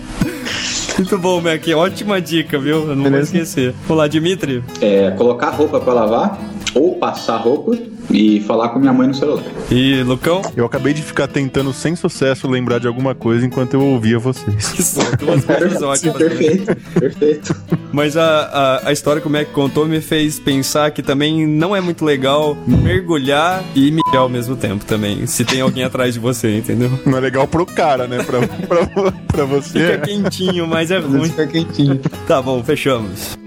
Muito bom, Mac. Ótima dica, viu? Eu não vou esquecer. Olá, Dimitri. É, colocar roupa pra lavar ou passar roupa e falar com minha mãe no celular. E, Lucão? Eu acabei de ficar tentando sem sucesso lembrar de alguma coisa enquanto eu ouvia vocês. Isso, duas coisas ótimas. Perfeito, perfeito. Mas a história que o Mac contou me fez pensar que também não é muito legal mergulhar e mijar ao mesmo tempo também, se tem alguém atrás de você, entendeu? Não é legal pro cara, né? Pra você. Fica quentinho, mas é ruim. Fica quentinho. Tá bom, fechamos.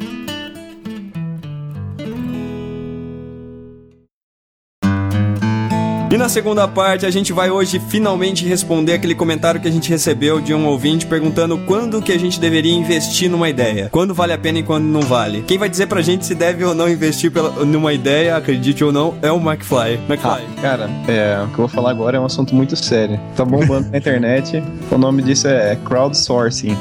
E na segunda parte, a gente vai hoje finalmente responder aquele comentário que a gente recebeu de um ouvinte perguntando quando que a gente deveria investir numa ideia. Quando vale a pena e quando não vale. Quem vai dizer pra gente se deve ou não investir numa ideia, acredite ou não, é o McFly. McFly. Ah, cara, o que eu vou falar agora é um assunto muito sério. Tá bombando na internet. O nome disso é crowdsourcing.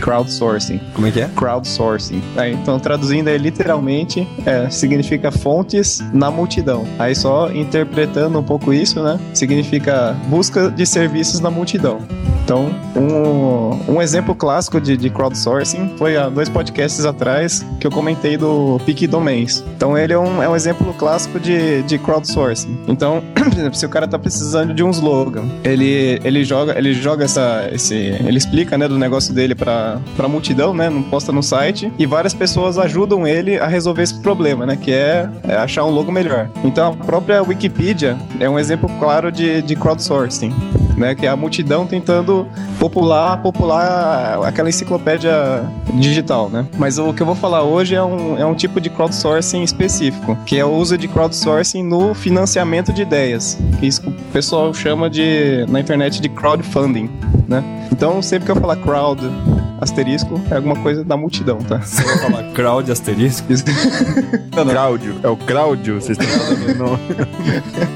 Crowdsourcing. Como é que é? Crowdsourcing. Aí, então, traduzindo aí literalmente, significa fontes na multidão. Aí só interpretando um pouco isso, né? Significa busca de serviços na multidão. Então, um exemplo clássico de crowdsourcing foi há 2 podcasts atrás que eu comentei do Peaky Domains. Então, ele é um exemplo clássico de crowdsourcing. Então, se o cara tá precisando de um slogan, ele joga ele explica, né, do negócio dele pra multidão, né? Posta no site e várias pessoas ajudam ele a resolver esse problema, né? Que é achar um logo melhor. Então, a própria Wikipedia é um exemplo claro de crowdsourcing, né? Que é a multidão tentando popular aquela enciclopédia digital, né? Mas o que eu vou falar hoje é um tipo de crowdsourcing específico, que é o uso de crowdsourcing no financiamento de ideias. Isso que o pessoal chama na internet de crowdfunding, né? Então, sempre que eu falar crowd, asterisco, é alguma coisa da multidão, tá? Você vai falar crowd, asterisco? Não, não. Crowd, é o crowd, vocês estão falando? Não.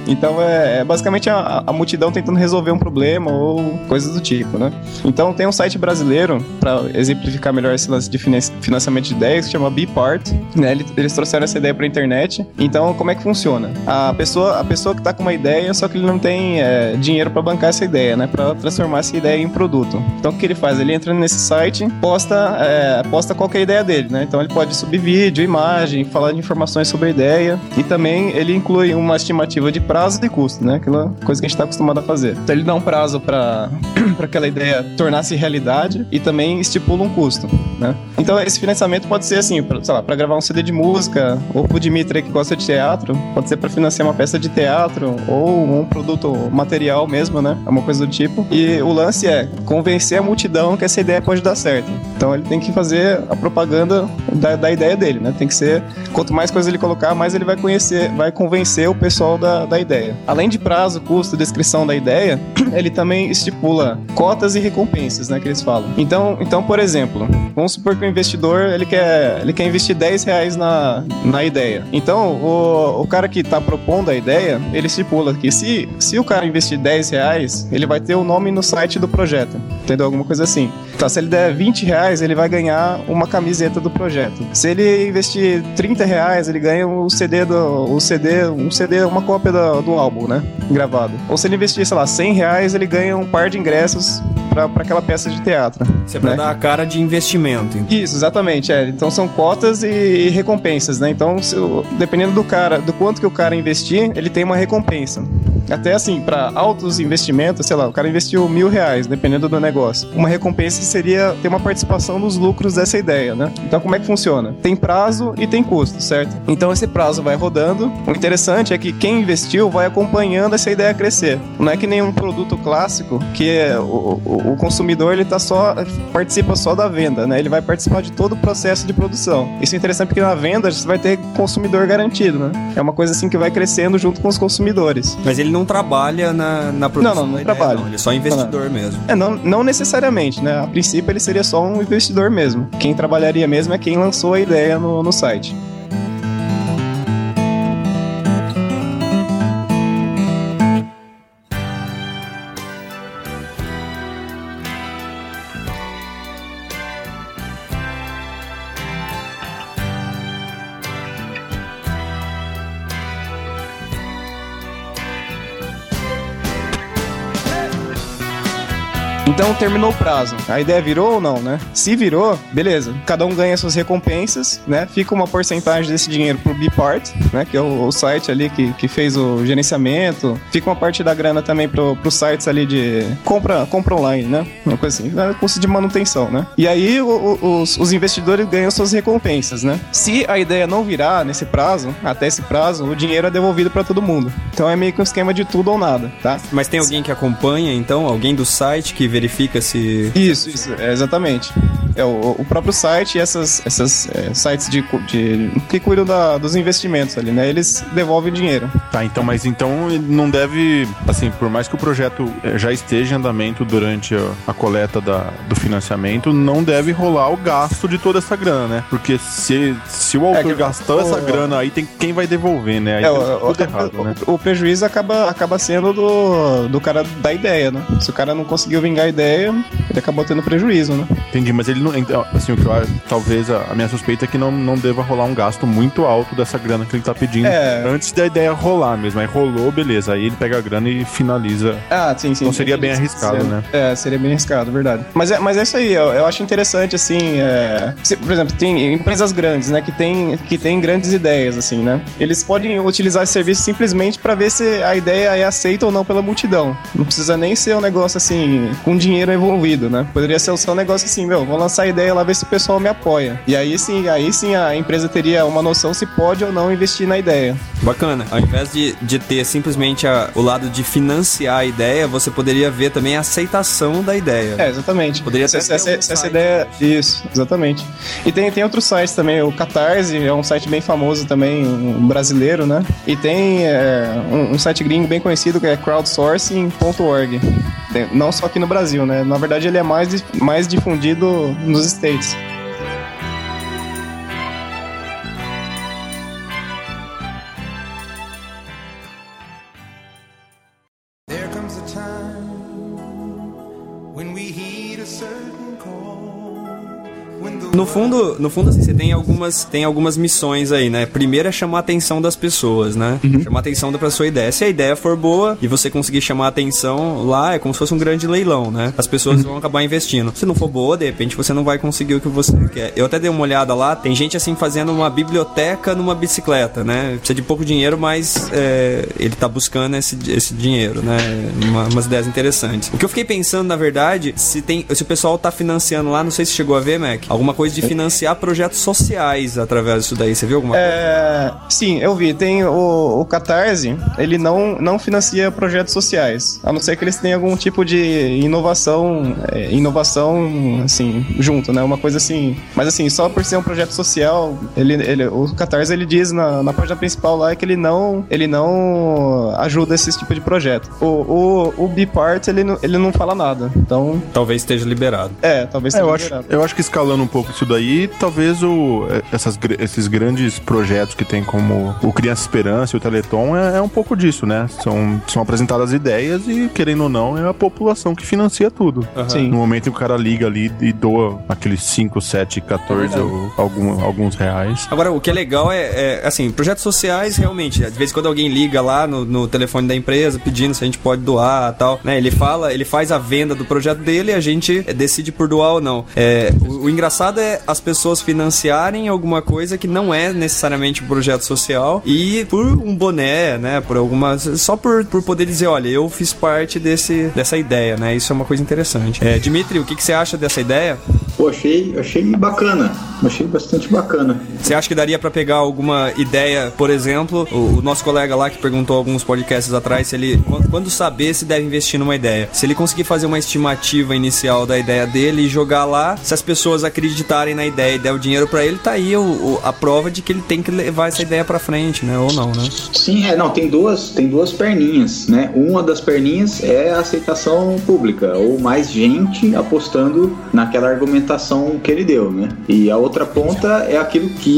Então, é basicamente a multidão tentando resolver um problema ou coisas do tipo, né? Então, tem um site brasileiro, pra exemplificar melhor esse lance de financiamento de ideias, que chama BePart, né? Eles trouxeram essa ideia pra internet. Então, como é que funciona? A pessoa que tá com uma ideia, só que ele não tem dinheiro pra bancar essa ideia, né? Pra transformar essa ideia em produto. Então, o que ele faz? Ele entra nesse site, posta qualquer ideia dele, né? Então ele pode subir vídeo, imagem, falar de informações sobre a ideia e também ele inclui uma estimativa de prazo e custo, né? Aquela coisa que a gente está acostumado a fazer. Então ele dá um prazo para aquela ideia tornar-se realidade e também estipula um custo, né? Então esse financiamento pode ser assim, para gravar um CD de música ou pro Dimitri que gosta de teatro, pode ser para financiar uma peça de teatro ou um produto material mesmo, né? Alguma coisa do tipo. E o lance é convencer a multidão que essa ideia pode dar certo. Então ele tem que fazer a propaganda da ideia dele, né? Tem que ser, quanto mais coisa ele colocar, mais ele vai convencer o pessoal da ideia. Além de prazo, custo, descrição da ideia, ele também estipula cotas e recompensas, né? Que eles falam. Então, por exemplo, vamos supor que o investidor, ele quer investir R$10 na ideia. Então, o cara que está propondo a ideia, ele estipula que se o cara investir R$10, ele vai ter o nome no site do projeto. Entendeu? Alguma coisa assim. Então, se ele der R$20, ele vai ganhar uma camiseta do projeto. Se ele investir R$30, ele ganha uma cópia do álbum, né? Gravado. Ou se ele investir, R$100, ele ganha um par de ingressos para aquela peça de teatro. Isso é pra dar a cara de investimento. Então. Isso, exatamente. Então são cotas e recompensas, né? Então, dependendo do quanto que o cara investir, ele tem uma recompensa. Até assim, para altos investimentos, sei lá, o cara investiu R$1.000, dependendo do negócio. Uma recompensa seria ter uma participação nos lucros dessa ideia, né? Então, como é que funciona? Tem prazo e tem custo, certo? Então, esse prazo vai rodando. O interessante é que quem investiu vai acompanhando essa ideia crescer. Não é que nem um produto clássico que é o consumidor, ele tá só, participa só da venda, né? Ele vai participar de todo o processo de produção. Isso é interessante porque na venda você vai ter consumidor garantido, né? É uma coisa assim que vai crescendo junto com os consumidores. Mas ele não trabalha na produção. Não trabalha. Ele é só investidor mesmo. É, não necessariamente, né? A princípio ele seria só um investidor mesmo. Quem trabalharia mesmo é quem lançou a ideia no site. Então terminou o prazo. A ideia virou ou não, né? Se virou, beleza. Cada um ganha suas recompensas, né? Fica uma porcentagem desse dinheiro pro BePart, né? Que é o site ali que fez o gerenciamento. Fica uma parte da grana também pros sites ali de compra online, né? Uma coisa assim. Custo de manutenção, né? E aí os investidores ganham suas recompensas, né? Se a ideia não virar nesse prazo, até esse prazo, o dinheiro é devolvido pra todo mundo. Então é meio que um esquema de tudo ou nada, tá? Mas tem alguém que acompanha, então? Alguém do site que verifica se... Isso, é, exatamente. É o próprio site e essas sites que cuidam dos investimentos ali, né? Eles devolvem dinheiro. Tá, então, mas então não deve, assim, por mais que o projeto já esteja em andamento durante a coleta do financiamento, não deve rolar o gasto de toda essa grana, né? Porque se o autor gastou essa grana, aí tem quem vai devolver, né? Aí tá tudo errado, né? O prejuízo acaba sendo do cara da ideia, né? Se o cara não conseguiu vingar a ideia, ele acabou tendo prejuízo, né? Entendi, mas ele não... Assim, talvez a minha suspeita é que não deva rolar um gasto muito alto dessa grana que ele tá pedindo antes da ideia rolar mesmo. Aí rolou, beleza. Aí ele pega a grana e finaliza. Ah, sim. Então seria bem arriscado, né? É, seria bem arriscado, verdade. Mas é isso aí. Eu acho interessante, assim... por exemplo, tem empresas grandes, né? Que tem grandes ideias, assim, né? Eles podem utilizar esse serviço simplesmente pra ver se a ideia é aceita ou não pela multidão. Não precisa nem ser um negócio, assim... com dinheiro envolvido, né? Poderia ser só um negócio assim, vou lançar a ideia lá, ver se o pessoal me apoia. E aí sim a empresa teria uma noção se pode ou não investir na ideia. Bacana. Ao invés de ter simplesmente o lado de financiar a ideia, você poderia ver também a aceitação da ideia. É, exatamente. Poderia ter essa ideia... Isso, exatamente. E tem outros sites também. O Catarse é um site bem famoso também, um brasileiro, né? E tem um site gringo bem conhecido que é crowdsourcing.org. Não só aqui no Brasil, né? Na verdade, ele é mais difundido nos States. No fundo, assim, você tem algumas missões aí, né? Primeiro é chamar a atenção das pessoas, né? Uhum. Chamar a atenção pra sua ideia. Se a ideia for boa e você conseguir chamar a atenção lá, é como se fosse um grande leilão, né? As pessoas vão acabar investindo. Se não for boa, de repente você não vai conseguir o que você quer. Eu até dei uma olhada lá, tem gente, assim, fazendo uma biblioteca numa bicicleta, né? Precisa de pouco dinheiro, mas ele tá buscando esse dinheiro, né? Umas ideias interessantes. O que eu fiquei pensando, na verdade, se o pessoal tá financiando lá, não sei se chegou a ver, Mac, alguma coisa de financiar projetos sociais através disso daí, você viu alguma coisa? Sim, eu vi, tem o Catarse, ele não financia projetos sociais, a não ser que eles tenham algum tipo de inovação assim, junto, né, uma coisa assim, mas assim, só por ser um projeto social, o Catarse, ele diz na página principal lá que ele não ajuda esse tipo de projeto. O BePart, ele não fala nada, então... Talvez esteja liberado. Talvez esteja liberado. Eu acho que escalando um pouco isso daí, talvez esses grandes projetos que tem como o Criança Esperança e o Teleton é um pouco disso, né? São apresentadas ideias e, querendo ou não, é a população que financia tudo. Uhum. Sim. No momento que o cara liga ali e doa aqueles 5, 7, 14 ou alguns reais. Agora, o que é legal assim, projetos sociais, realmente, de vez em quando alguém liga lá no telefone da empresa pedindo se a gente pode doar e tal, né? Ele faz a venda do projeto dele e a gente decide por doar ou não. O engraçado engraçado é as pessoas financiarem alguma coisa que não é necessariamente um projeto social e por um boné, né, por alguma... Só por poder dizer, olha, eu fiz parte dessa ideia, né? Isso é uma coisa interessante. Dimitri, o que você acha dessa ideia? Pô, achei bacana. Achei bastante bacana. Você acha que daria pra pegar alguma ideia, por exemplo, o nosso colega lá que perguntou alguns podcasts atrás, se ele, quando saber se deve investir numa ideia, se ele conseguir fazer uma estimativa inicial da ideia dele e jogar lá, se as pessoas acreditarem na ideia e der o dinheiro pra ele, tá aí a prova de que ele tem que levar essa ideia pra frente, né? Ou não, né? Sim, não, tem duas perninhas, né? Uma das perninhas é a aceitação pública, ou mais gente apostando naquela argumentação que ele deu, né? E a outra ponta é aquilo que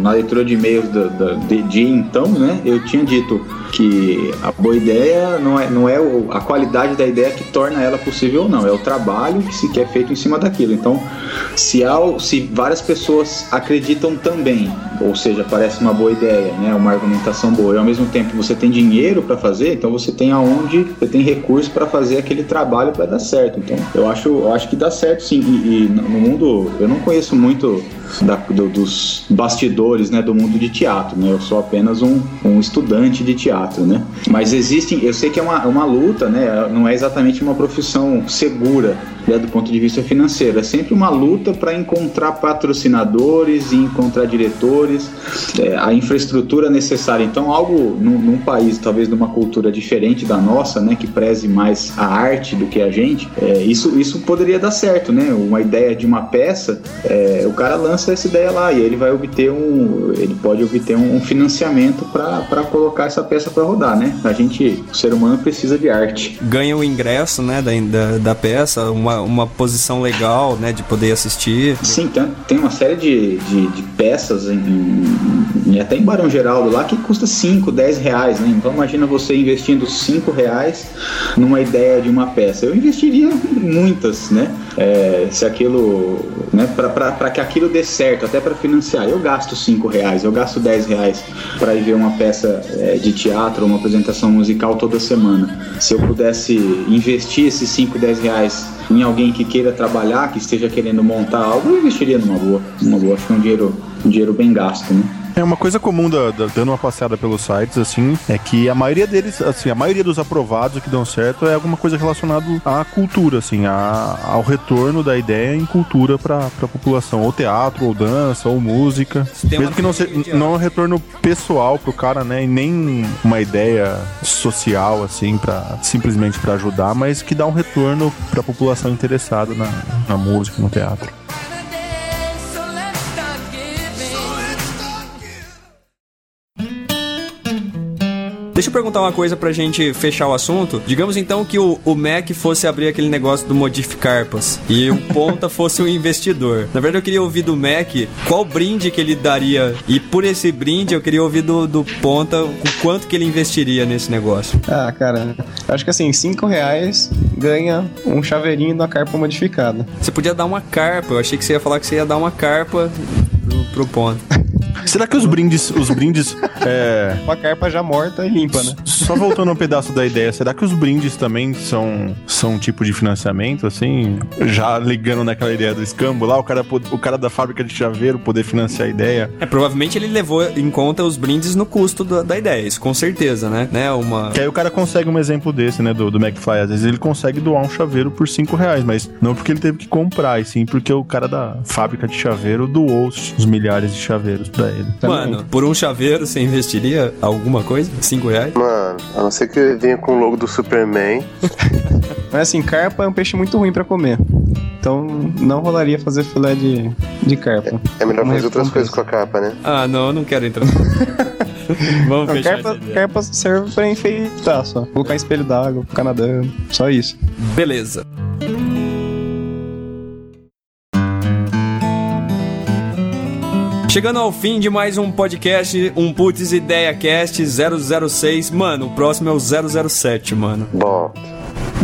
na leitura de e-mails de então, né? Eu tinha dito que a boa ideia não é a qualidade da ideia que torna ela possível ou não, é o trabalho que se é feito em cima daquilo. Então, se várias pessoas acreditam também, ou seja, parece uma boa ideia, né? Uma argumentação boa, e ao mesmo tempo você tem dinheiro para fazer, então você tem recurso para fazer aquele trabalho para dar certo. Então, eu acho que dá certo sim. E no mundo, eu não conheço muito dos bastidores, né, do mundo de teatro, né? Eu sou apenas um estudante de teatro, né? Mas existem, eu sei que é uma luta, né? Não é exatamente uma profissão segura, né, do ponto de vista financeiro. É sempre uma luta para encontrar patrocinadores e encontrar diretores, a infraestrutura necessária. Então, algo num país, talvez numa cultura diferente da nossa, né, que preze mais a arte do que a gente, isso poderia dar certo, né? Uma ideia de uma peça, o cara lança essa ideia lá e ele vai obter um financiamento para colocar essa peça para rodar, né? O ser humano precisa de arte. Ganha o ingresso, né, da peça, uma posição legal, né, de poder assistir. Sim, tem uma série de peças e até em Barão Geraldo lá que custa 5, 10 reais, né? Então imagina você investindo 5 reais numa ideia de uma peça. Eu investiria muitas, né? Se aquilo, né, para que aquilo dê certo, até para financiar. Eu gasto 5 reais, eu gasto 10 reais para ir ver uma peça de teatro, uma apresentação musical toda semana. Se eu pudesse investir esses 5, 10 reais em alguém que queira trabalhar, que esteja querendo montar algo, eu investiria numa boa, acho que é um dinheiro bem gasto, né? É uma coisa comum, dando uma passeada pelos sites, assim, é que a maioria deles, assim, a maioria dos aprovados que dão certo é alguma coisa relacionada à cultura, assim, ao retorno da ideia em cultura pra população, ou teatro, ou dança, ou música. Mesmo que não é um retorno pessoal pro cara, né, e nem uma ideia social, assim, simplesmente pra ajudar, mas que dá um retorno pra população interessada na música, no teatro. Deixa eu perguntar uma coisa pra gente fechar o assunto. Digamos então que o Mac fosse abrir aquele negócio do Modificarpas e o Ponta fosse um investidor. Na verdade eu queria ouvir do Mac qual brinde que ele daria, e por esse brinde eu queria ouvir do Ponta o quanto que ele investiria nesse negócio. Ah, cara, acho que assim, 5 reais ganha um chaveirinho da carpa modificada. Você podia dar uma carpa, eu achei que você ia falar que você ia dar uma carpa pro Ponta. Será que os brindes uma carpa já morta e limpa, né? Só voltando um pedaço da ideia, será que os brindes também são um tipo de financiamento, assim? Já ligando naquela ideia do escambo lá, o cara da fábrica de chaveiro poder financiar a ideia. Provavelmente ele levou em conta os brindes no custo da ideia, isso com certeza, né? Que aí o cara consegue um exemplo desse, né, do McFly. Às vezes ele consegue doar um chaveiro por 5 reais, mas não porque ele teve que comprar, e sim porque o cara da fábrica de chaveiro doou os milhares de chaveiros pra ele. Mano, por um chaveiro você investiria alguma coisa? 5 reais? Mano, a não ser que ele venha com o logo do Superman. Mas assim, carpa é um peixe muito ruim pra comer. Então não rolaria fazer filé de carpa. É melhor fazer outras coisas com a carpa, né? Ah, não, eu não quero entrar. Vamos não, fechar carpa serve pra enfeitar só. Colocar espelho d'água, ficar nadando, só isso. Beleza. Chegando ao fim de mais um podcast, um Putz Ideia Cast 006. Mano, o próximo é o 007, mano. Bom...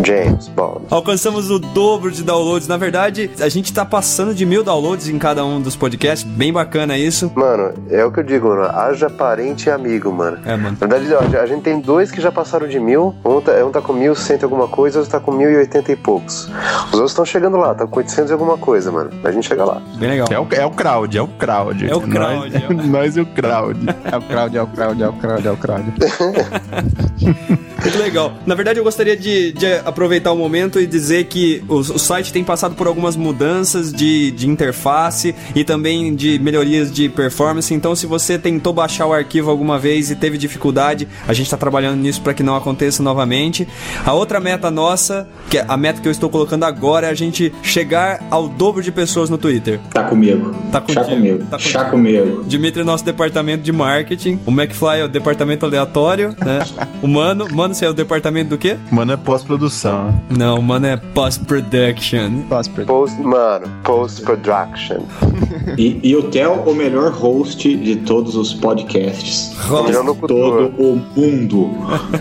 James Baldwin. Alcançamos o dobro de downloads. Na verdade, a gente tá passando de 1000 downloads em cada um dos podcasts. Bem bacana isso. Mano, é o que eu digo, mano. Haja parente e amigo, mano. É, mano. Na verdade, ó, a gente tem dois que já passaram de 1000. Um tá com 1100 e alguma coisa, outro tá com 1080 e poucos. Os outros estão chegando lá, tá com 800 e alguma coisa, mano. A gente chega lá. Bem legal. É o crowd. Nós e o crowd. É o crowd. Muito legal. Na verdade, eu gostaria de aproveitar o momento e dizer que o site tem passado por algumas mudanças de interface e também de melhorias de performance. Então, se você tentou baixar o arquivo alguma vez e teve dificuldade, a gente está trabalhando nisso para que não aconteça novamente. A outra meta nossa, que é a meta que eu estou colocando agora, é a gente chegar ao dobro de pessoas no Twitter. Tá comigo. Dimitri é nosso departamento de marketing. O McFly é o departamento aleatório, né? O Mano, você é o departamento do quê? Mano é pós-produção. Não, mano é post-production. Post-production. E o Theo, o melhor host de todos os podcasts. Todo o mundo.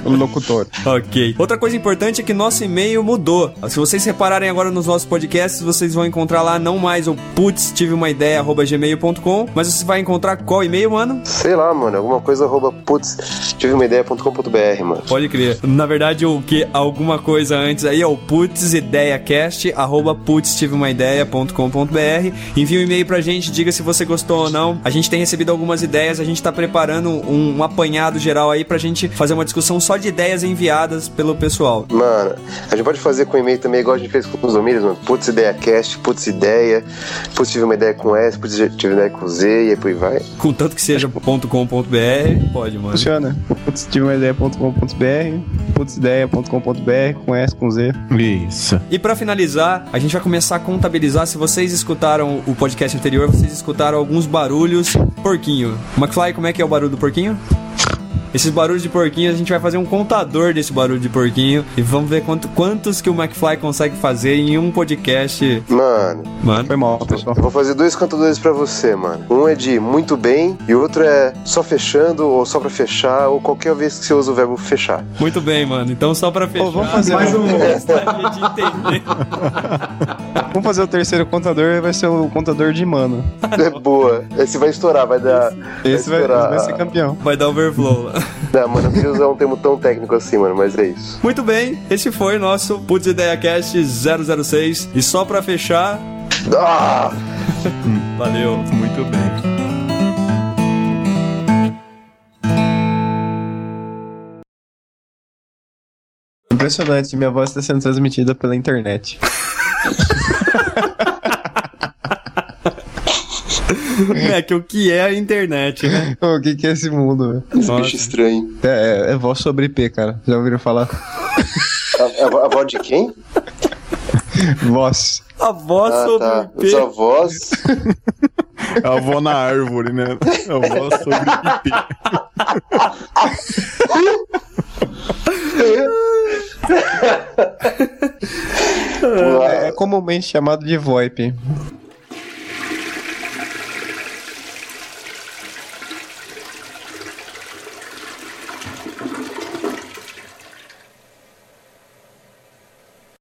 O locutor. Ok. Outra coisa importante é que nosso e-mail mudou. Se vocês repararem agora nos nossos podcasts, vocês vão encontrar lá não mais o putz, tive uma ideia, @gmail.com, mas você vai encontrar qual e-mail, mano? Sei lá, mano. Alguma coisa, @putz, tive uma ideia.com.br, mano. Pode crer. Na verdade, o que alguma coisa antes aí é o Putz Ideia Cast, @putztiveumaidea.com.br. Envia um e-mail pra gente, diga se você gostou ou não. A gente tem recebido algumas ideias, a gente tá preparando um apanhado geral aí pra gente fazer uma discussão só de ideias enviadas pelo pessoal. Mano, a gente pode fazer com e-mail também, igual a gente fez com os Omílios, mano. Putz Ideia Cast, Putz Ideia, Putz Tive uma Ideia com S, Putz Tive uma Ideia com Z, e aí por aí vai. Contanto que seja .com.br, pode, mano. Funciona. Putz Tive uma Ideia.com.br, putzideia.com.br, com S, com Z. Isso. E pra finalizar, a gente vai começar a contabilizar. Se vocês escutaram o podcast anterior, vocês escutaram alguns barulhos. Porquinho. McFly, como é que é o barulho do porquinho? Esses barulhos de porquinho, a gente vai fazer um contador desse barulho de porquinho e vamos ver quantos que o McFly consegue fazer em um podcast. Mano. Foi mal, pessoal. Eu vou fazer dois contadores pra você, mano. Um é de muito bem e o outro é só fechando ou só pra fechar ou qualquer vez que você usa o verbo fechar. Muito bem, mano. Então só pra fechar. Vamos fazer mais um. Vamos fazer o terceiro contador e vai ser o contador de mano. É boa. Esse vai estourar, vai dar... Esse vai ser campeão. Vai dar overflow lá. Não, mano, eu queria usar um termo tão técnico assim, mano, mas é isso. Muito bem, esse foi nosso Putz Ideia Cast 006. E só pra fechar... Ah! Valeu. Muito bem. Impressionante, minha voz está sendo transmitida pela internet. Mac, o que é a internet, né? O que é esse mundo, velho? Bicho estranho. É voz sobre IP, cara. Já ouviram falar? A voz de quem? Voz. A voz sobre IP. Tá. A voz. A avó na árvore, né? A voz sobre IP. É comumente chamado de VoIP.